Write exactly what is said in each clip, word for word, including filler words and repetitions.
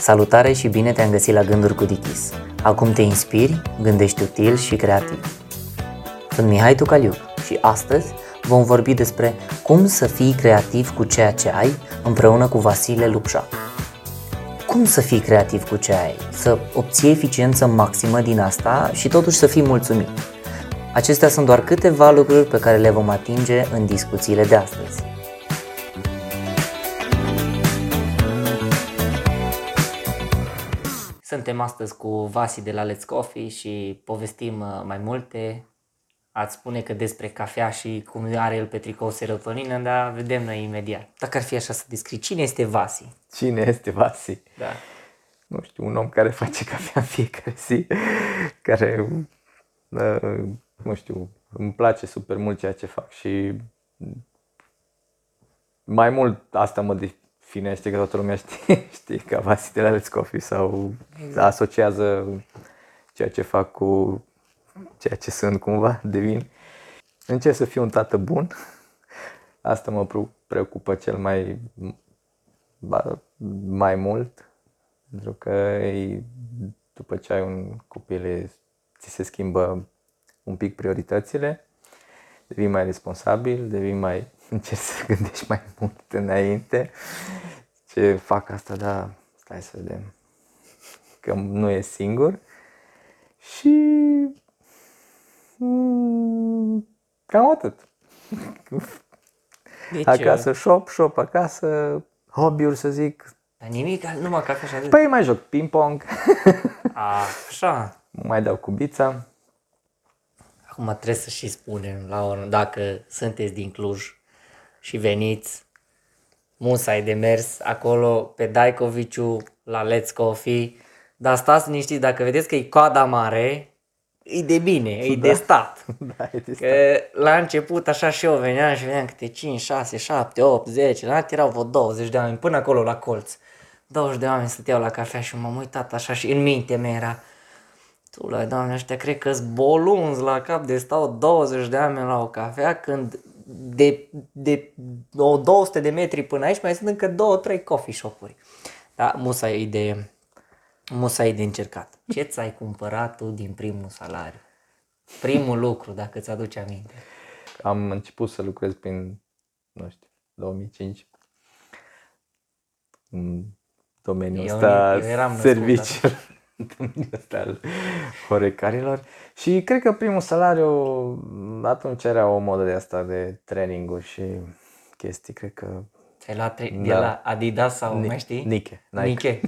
Salutare și bine te-am găsit la Gânduri cu dichis. Acum te inspiri, gândești util și creativ. Sunt Mihai Tucaliu și astăzi vom vorbi despre cum să fii creativ cu ceea ce ai împreună cu Vasile Lupsac. Cum să fii creativ cu ce ai? Să obții eficiență maximă din asta și totuși să fii mulțumit. Acestea sunt doar câteva lucruri pe care le vom atinge în discuțiile de astăzi. Suntem astăzi cu Vasi de la Let's Coffee și povestim mai multe. Ați spune că despre cafea și cum are el pe tricou serotonină, dar vedem noi imediat. Dacă ar fi așa să descrii, cine este Vasi? Cine este Vasi? Da. Nu știu, un om care face cafea în fiecare zi, care, nu știu, îmi place super mult ceea ce fac și mai mult asta mă definește, că toată lumea știe, știe ca Vasi de la Let's Coffee sau exact. Asociază ceea ce fac cu ceea ce sunt cumva, devin. Încerc să fiu un tată bun. Asta mă preocupă cel mai, mai mult. Pentru că după ce ai un copil, ți se schimbă un pic prioritățile. Devii mai responsabil, devii mai... încerci să gândești mai mult înainte. Ce fac asta, da, stai să vedem. Că nu e singur. Și... cam atât. Deci, acasă, shop, shop, acasă, hobby-uri să zic. Dar nimic, numai ca așa. Păi mai joc ping-pong. Așa. Mai dau cu bița. Acum trebuie să și spunem la oră, dacă sunteți din Cluj și veniți, musai de mers acolo pe Daicoviciu la Let's Coffee. Dar stați liniștiți, dacă vedeți că e coada mare, e de bine, e da. de stat. Da, e de stat. Că la început așa și eu veneam și veneam câte cinci, șase, șapte, opt, zece, la alt erau vreo douăzeci de oameni, până acolo la colț. douăzeci de oameni stăteau la cafea și m-am uitat așa și în minte mea era tu, la doamne, ăștia cred că-s bolunzi la cap de stau douăzeci de oameni la o cafea când de, de o două sute de metri până aici mai sunt încă două trei coffee shop-uri. Da, musa e de... musai de încercat. Ce ți-ai cumpărat tu din primul salariu? Primul lucru, dacă ți-aduci aminte. Am început să lucrez prin, nu știu, două mii cinci. În domeniul eu ăsta serviciilor. În domeniul ăsta al horecarilor. Și cred că primul salariu, atunci era o modă de asta de training-uri și chestii, cred că ai luat tre- da. de la Adidas sau Ni- mai știi? Nike. Nike.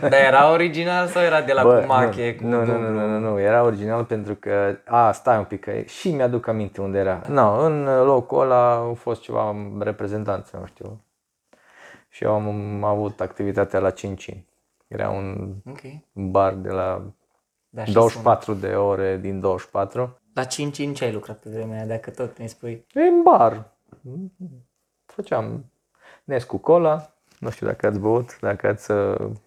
Dar era original sau era de la Bă, Mache, nu, cu Mache? Nu, nu, nu, nu, nu, era original pentru că, a, stai un pic, că și mi-aduc aminte unde era. No, în locul ăla au fost ceva reprezentanți, nu știu. Și eu am avut activitatea la cinci. Era un okay. bar de la da, douăzeci și patru de ore din douăzeci și patru. La cinci ai lucrat pe vremea aia, dacă tot ne spui? E în bar. Făceam... Nes cu cola, nu știu dacă ați băut, dacă ați Am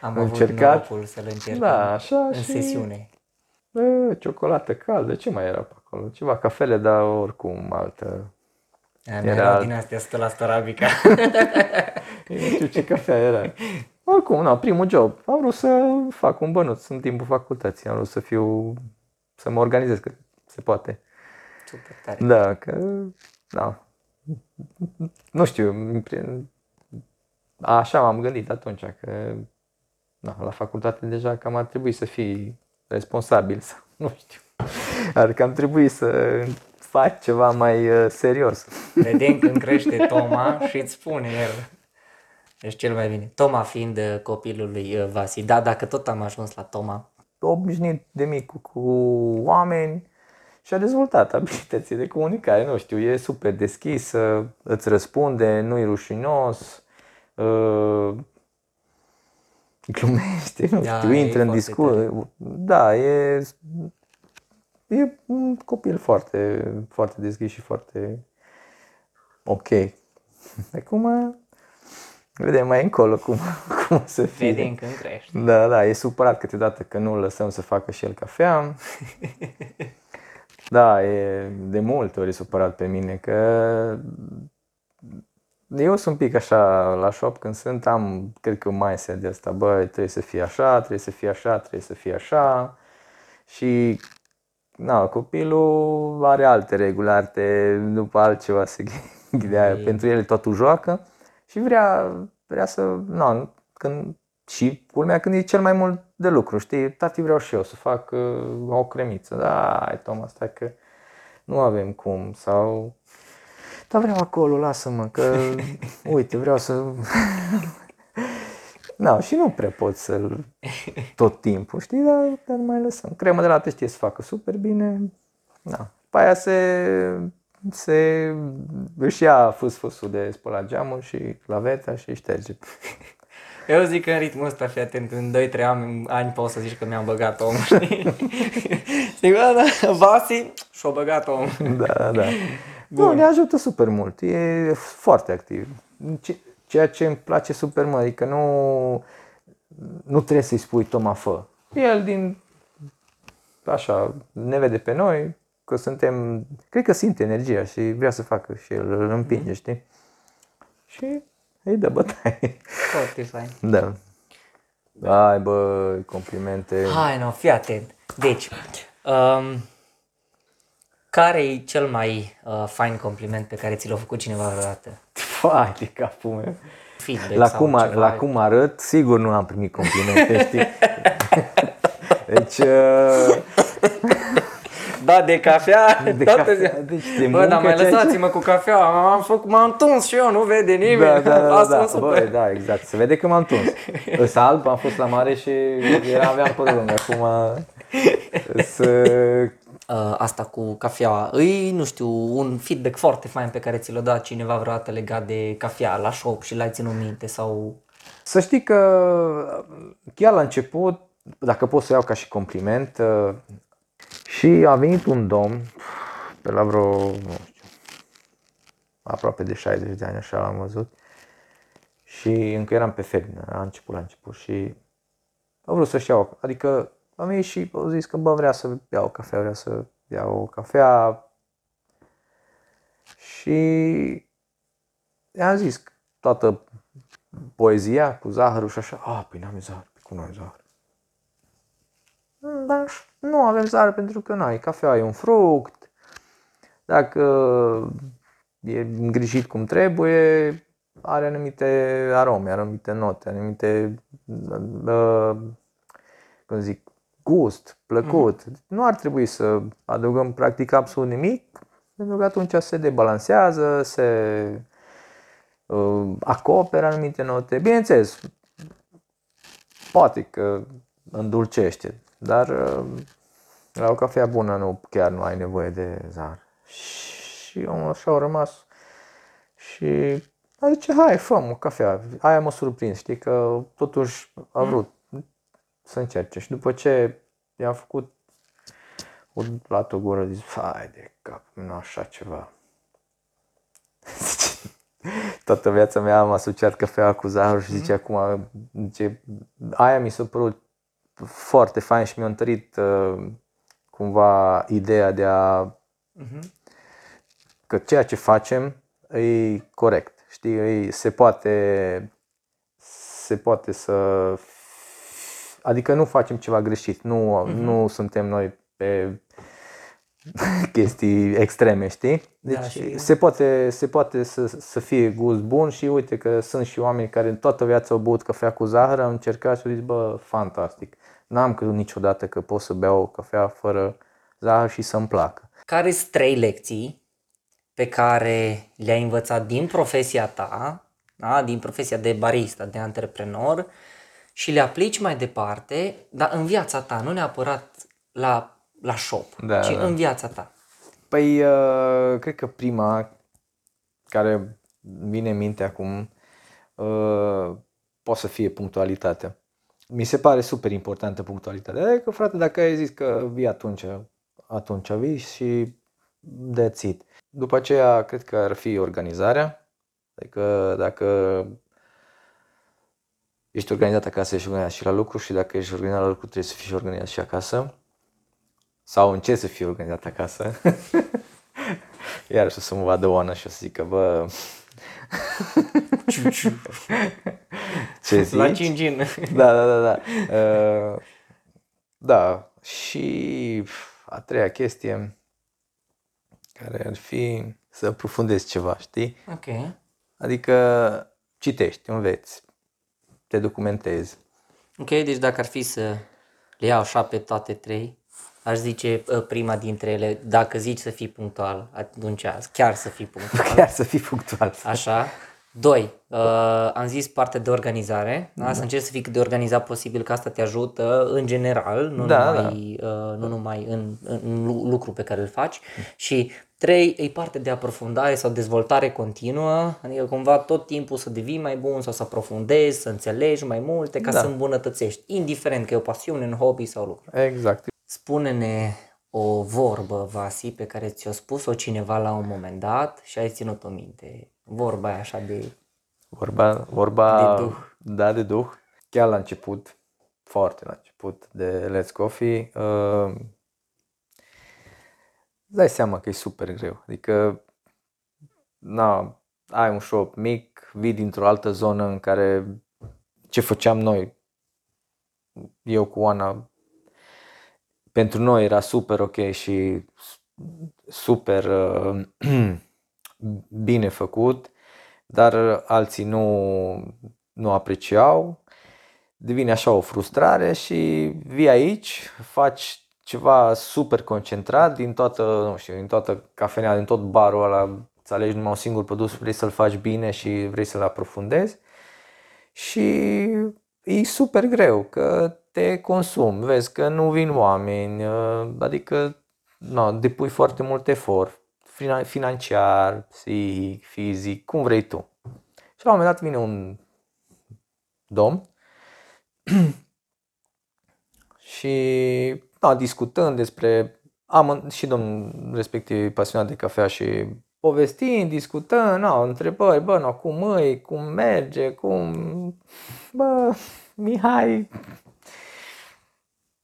încercat. Am avut norocul să-l încercăm da, așa în și... sesiune. E, ciocolată caldă, ce mai era pe acolo? Ceva cafele, dar oricum altă. A, era din astea o sută la sută arabica. Nu știu ce cafea era. Oricum, no, primul job. Am vrut să fac un bănuț în timpul facultății. Am vrut să fiu, să mă organizez, că se poate. Super tare. Da, că... Da. Nu știu, așa m-am gândit atunci că na, la facultate deja cam ar trebui să fii responsabil sau nu știu, ar cam trebui să faci ceva mai uh, serios. Vedem când crește Toma și îți spune el, deci cel mai bine, Toma fiind copilul lui Vasi, da, dacă tot am ajuns la Toma. Obișnuit de mic cu oameni. Și a dezvoltat abilitățile de comunicare, nu știu, e super deschis, îți răspunde, nu-i rușinos, glumește, nu da, știu, intră în discuție. Da, e, e un copil foarte, foarte deschis și foarte ok. Acum vedem mai încolo cum, cum o să fie. Vedem când crește. Da, da, e supărat câteodată că nu îl lăsăm să facă și el cafea. Da, e de multe ori supărat pe mine că Eu sunt un pic așa la shop când sunt, am, cred că, un mindset de asta, băi, trebuie să fie așa, trebuie să fie așa, trebuie să fie așa. Și na, copilul are alte reguli, alte, după altceva se ghidea, pentru el totul joacă și vrea, vrea să, na, când, și culmea când e cel mai mult de lucru, știi, tati vreau și eu să fac uh, o cremiță, da, hai Toma, stai că nu avem cum, sau... Dar vreau acolo, lasă-mă, că uite, vreau să... Na, și nu prea pot să-l tot timpul, știi, dar, dar mai lăsăm. Crema de lapte știe să facă super bine, na. După aia se, se își ia fâs-fâsul de spălat geamul și claveta și șterge. Eu zic că în ritmul ăsta, fii atent, în doi trei ani, ani poți să zici că mi-am băgat omul, știi? Zic, da, Vasi și-o băgat omul. Da, da. Bun. Nu, ne ajută super mult, e foarte activ. Ceea ce îmi place super mult, adică nu, nu trebuie să-i spui Toma fă. El din, așa, ne vede pe noi, că suntem, cred că simte energia și vrea să facă și el îl împinge, știi? Și îi dă bătaie. Foarte fain. Da. Hai bă, complimente. Hai no, fii atent. Deci, um... care e cel mai uh, fain compliment pe care ți l-a făcut cineva vreodată? Fai de capul meu. La cum, ar, la cum arăt, sigur nu am primit complimente, știi? Deci... Uh... Da, de cafea, de toată cafea, ziua. Deci, bă, dar mai lăsați-mă ce... cu cafea, m-am, făcut, m-am tuns și eu, nu vede nimeni. Da, da, da, asta da. Bă, da, exact, se vede că m-am tuns. Îs alb, am fost la mare și era, aveam pe lângă, acum... Să... Asta cu cafeaua, îi, nu știu, un feedback foarte fain pe care ți l-a dat cineva vreodată legat de cafea la shop și l-ai ținut minte sau... Să știi că chiar la început, dacă pot să iau ca și compliment, și a venit un domn pe la vreo, nu știu, aproape de șaizeci de ani, așa l-am văzut, și încă eram pe felină, a început la început și a vrut să-și iau, adică am venit și au zis că bă, vrea să iau o cafea, vrea să iau o cafea și i-am zis toată poezia cu zahărul și așa, a, păi n-am zahăr, păi cum n-am zahăr? Dar nu avem zahăr pentru că n-ai, cafea e un fruct, dacă e îngrijit cum trebuie, are anumite arome, anumite note, anumite, uh, cum zic, gust, plăcut, mm-hmm. Nu ar trebui să adăugăm practic absolut nimic, pentru că atunci se debalansează, se uh, acoperă anumite note. Bineînțeles, poate că îndulcește, dar uh, la o cafea bună nu, chiar nu ai nevoie de zahăr. Și omul așa au rămas și a zice, hai, fă-mi o cafea, aia m-a surprins, știi că totuși a vrut să încerce. Și după ce i-am făcut o plată o gură, zic, hai de cap, nu așa ceva. Toată viața mea am asociat cafea cu zahăr și zice, acum, zice, aia mi s-a părut foarte fain și mi-a întărit uh, cumva ideea de a, uh-huh. că ceea ce facem e corect, știi, e, se poate, se poate să... Adică nu facem ceva greșit, nu, mm-hmm. nu suntem noi pe chestii extreme, știi? Deci da, și... se poate, se poate să, să fie gust bun și uite că sunt și oameni care toată viața au băut cafea cu zahăr, am încercat și au zis, bă, fantastic. N-am crezut niciodată că pot să beau cafea fără zahăr și să-mi placă. Care sunt trei lecții pe care le-ai învățat din profesia ta, da? Din profesia de barista, de antreprenor, și le aplici mai departe, dar în viața ta, nu neapărat la, la shop, da, ci da. În viața ta? Păi, cred că prima care vine în minte acum poate să fie punctualitatea. Mi se pare super importantă punctualitatea. Adică, frate, dacă ai zis că vii atunci, atunci vii și that's it. După aceea, cred că ar fi organizarea. Adică, dacă... ești organizat acasă, ești organizat și la lucru și dacă ești organizat la lucru trebuie să fii și organizat și acasă. Sau în ce să fii organizat acasă. Iar o să mă vadă Oana și o să zică, bă, Ciu, ciu. Ce zici? La cingin. Da, da, da, da. Uh, da, și a treia chestie care ar fi să aprofundezi ceva, știi? Ok. Adică citești, înveți, te documentezi. Ok, deci dacă ar fi să le iau așa pe toate trei, aș zice prima dintre ele, dacă zici să fii punctual, atunci chiar să fii punctual. Chiar să fii punctual. Așa. Doi, uh, am zis partea de organizare, da? Da. Să încerci să fii cât de organizat posibil, că asta te ajută în general, nu, da, numai, da. Uh, nu numai în, în lucru pe care îl faci. Și trei, e partea de aprofundare sau dezvoltare continuă, adică cumva tot timpul să devii mai bun sau să aprofundezi, să înțelegi mai multe, ca da. Să îmbunătățești, indiferent că e o pasiune, un hobby sau lucru. Exact. Spune-ne o vorbă, Vasi, pe care ți-o spus-o cineva la un moment dat și ai ținut-o minte. Vorba e așa de... Vorba, vorba de duh. Da, de duh. Chiar la început, foarte la început de Let's Coffee, uh, dai seama că e super greu. Adică, na, ai un shop mic, vii dintr-o altă zonă în care ce făceam noi, eu cu Oana, pentru noi era super ok și super uh, bine făcut, dar alții nu, nu apreciau. Devine așa o frustrare și vii aici, faci ceva super concentrat din toată, nu știu, din toată cafenea, din tot barul ăla, îți alegi numai un singur produs, vrei să-l faci bine și vrei să-l aprofundezi și e super greu că te consumi, vezi că nu vin oameni, adică no, depui foarte mult efort financiar, psihic, fizic, cum vrei tu. Și la un moment dat vine un domn și da, discutând despre, am, și domnul respectiv pasionat de cafea și povestind, discutând, na, întrebări, bă, na, cum îi, cum merge, cum, bă, Mihai,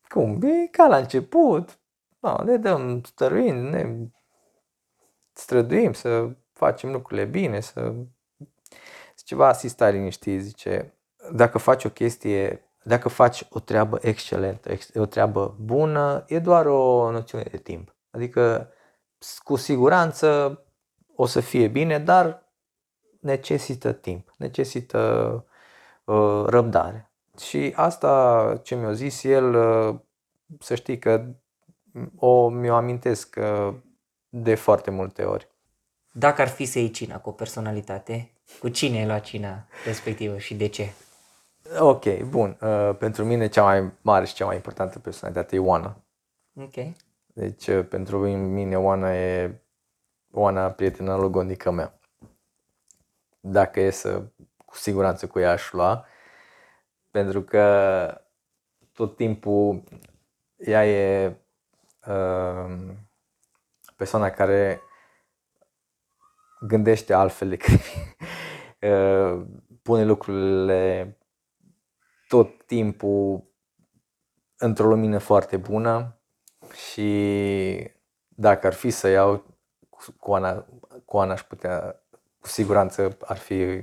cum, e ca la început, na, ne dăm stăruind, ne străduim să facem lucrurile bine, să ceva asistai liniștit, zice, dacă faci o chestie, dacă faci o treabă excelentă, o treabă bună, e doar o noțiune de timp. Adică cu siguranță o să fie bine, dar necesită timp, necesită uh, răbdare. Și asta ce mi-a zis el, uh, să știi că o, mi-o amintesc uh, de foarte multe ori. Dacă ar fi să iei cina cu o personalitate, cu cine ai luat cina respectivă și de ce? Ok, bun. Uh, pentru mine cea mai mare și cea mai importantă personalitate e Oana. Ok. Deci uh, pentru mine Oana e Oana, prietena logonică mea. Dacă e să, cu siguranță cu ea aș lua, pentru că tot timpul ea e uh, persoana care gândește altfel decât uh, pune lucrurile tot timpul într-o lumină foarte bună și dacă ar fi să iau cu Oana, cu Oana aș putea, cu siguranță ar fi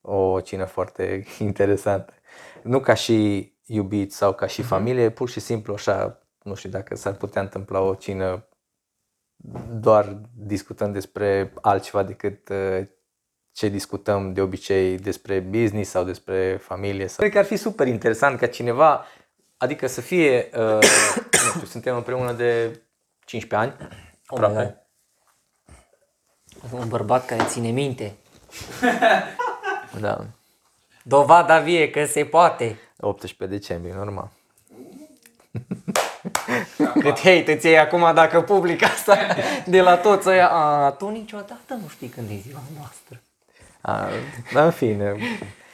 o cină foarte interesantă. Nu ca și iubiți sau ca și familie, pur și simplu așa, nu știu dacă s-ar putea întâmpla o cină doar discutăm despre altceva decât ce discutăm de obicei despre business sau despre familie. Cred că ar fi super interesant ca cineva, adică să fie, uh, nu știu, suntem împreună de cincisprezece ani, aproape. Un bărbat care ține minte. Da. Dovada vie că se poate. optsprezece decembrie, normal. Cât hei, te iei acum dacă public asta de la toți ăia, a, tu niciodată nu știi când e ziua noastră. A, dar în fine,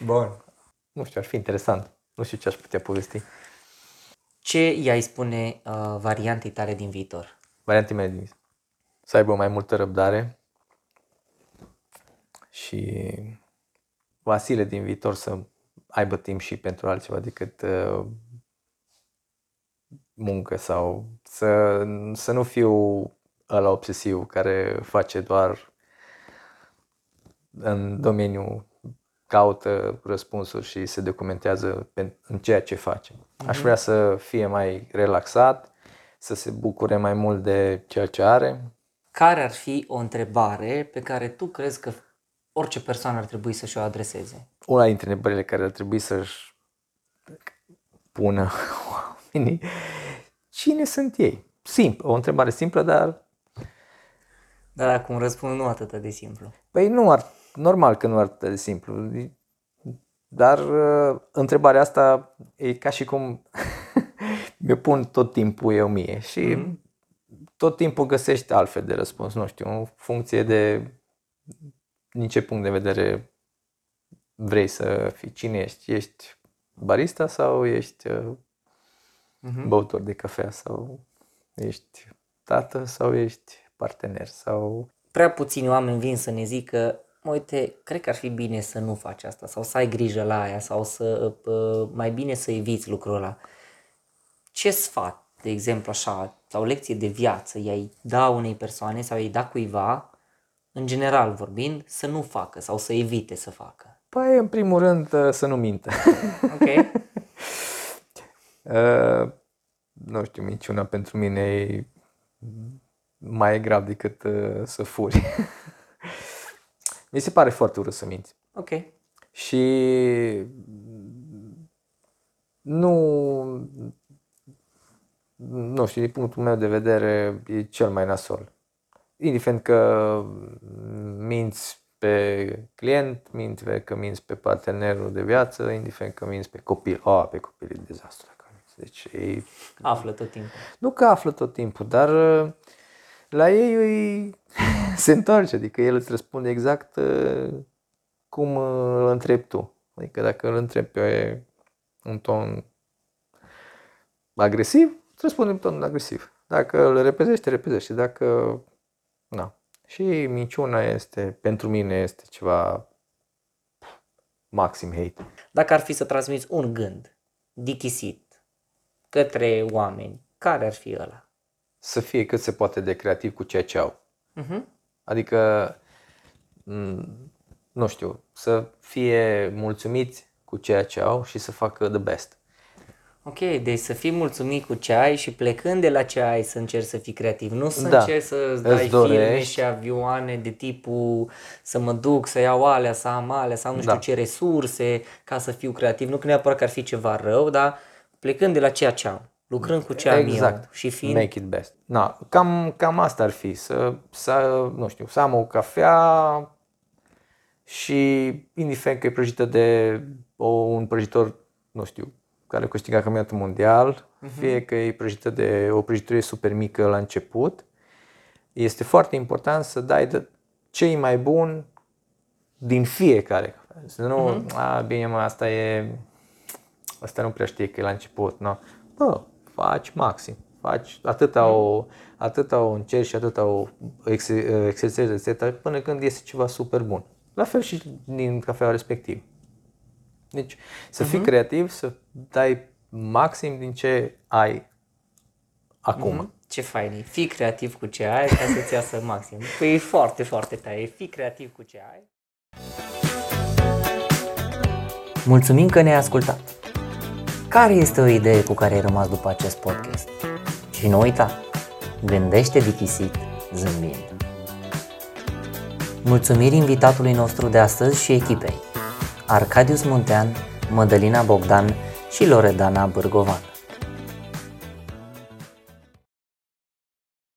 bun. Nu știu, ar fi interesant. Nu știu ce aș putea povesti. Ce i-ai spune uh, variantei tale din viitor? Variantei mele din viitor? Să aibă mai multă răbdare și Vasile din viitor să aibă timp și pentru altceva decât uh, muncă sau să, să nu fiu ăla obsesiv care face doar în domeniu caută răspunsuri și se documentează în ceea ce face. Aș vrea să fie mai relaxat, să se bucure mai mult de ceea ce are. Care ar fi o întrebare pe care tu crezi că orice persoană ar trebui să-și o adreseze? Una dintre întrebările care ar trebui să-și pună oamenii, cine sunt ei? Simplu, o întrebare simplă, dar... Dar acum răspund nu atât de simplu. Păi nu, ar, normal că nu ar atât de simplu, dar întrebarea asta e ca și cum mi-o pun tot timpul eu mie și mm-hmm. tot timpul găsești altfel de răspuns, nu știu, în funcție de... Din ce punct de vedere vrei să fii? Cine ești? Ești barista sau ești uh-huh. băutor de cafea? Sau ești tată sau ești partener? Sau... Prea puțini oameni vin să ne zică, uite, cred că ar fi bine să nu faci asta sau să ai grijă la aia sau să mai bine să eviți lucrul ăla. Ce sfat, de exemplu așa, sau lecție de viață i-ai da unei persoane sau i-ai da cuiva, în general vorbind, să nu facă sau să evite să facă? Păi, în primul rând, să nu mintă. Ok. uh, nu știu, minciuna pentru mine e mai grav decât uh, să furi. Mi se pare foarte urât să minți. Ok. Și nu, nu știu, din punctul meu de vedere, e cel mai nasol. Indiferent că minți pe client, minți că minți pe partenerul de viață, indiferent că minți pe copil. A, oh, pe copil e dezastru. Deci ei... Află tot timpul. Nu că află tot timpul, dar la ei îi... se întoarce. Adică el îți răspunde exact cum îl întrebi tu. Adică dacă îl întrebi pe un ton agresiv, îți răspunde în tonul agresiv. Dacă îl repezește, repezește. Dacă... Da. Și minciuna este, pentru mine, este ceva maxim hate. Dacă ar fi să transmiți un gând dichisit către oameni, care ar fi ăla? Să fie cât se poate de creativ cu ceea ce au. Uh-huh. Adică, m- nu știu, să fie mulțumiți cu ceea ce au și să facă the best. Ok, deci să fii mulțumit cu ce ai și plecând de la ce ai să încerci să fii creativ. Nu să da. încerci să-ți dai filme și avioane de tipul să mă duc, să iau alea, să am alea, să am nu da. știu ce resurse ca să fiu creativ. Nu că neapărat că ar fi ceva rău, dar plecând de la ceea ce am, lucrând cu ce am exact. eu și fiind... Make it best. Na, cam, cam asta ar fi, să, să, nu știu, să am o cafea și indiferent că e prăjită de o, un prăjitor, nu știu, care a câștigat campionatul mondial, uh-huh. fie că e prăjită de o prăjitorie super mică la început, este foarte important să dai de cei mai buni din fiecare. Să nu, uh-huh. a, bine mă, asta e, asta nu prea știe că e la început, nu? Bă, faci maxim, faci atâta uh-huh. o, atâta o încerci și atâta o exercezi, et cetera, până când este ceva super bun. La fel și din cafeaua respectivă. Deci să fii uh-huh. creativ, să dai maxim din ce ai acum. Uh-huh. Ce fain e, fii creativ cu ce ai ca să-ți iasă maxim. Păi e foarte, foarte tare, fii creativ cu ce ai. Mulțumim că ne-ai ascultat. Care este o idee cu care ai rămas după acest podcast? Și nu uita, gândește dichisit zâmbind. Mulțumiri invitatului nostru de astăzi și echipei. Arcadius Muntean, Mădălina Bogdan și Loredana Bârgovan.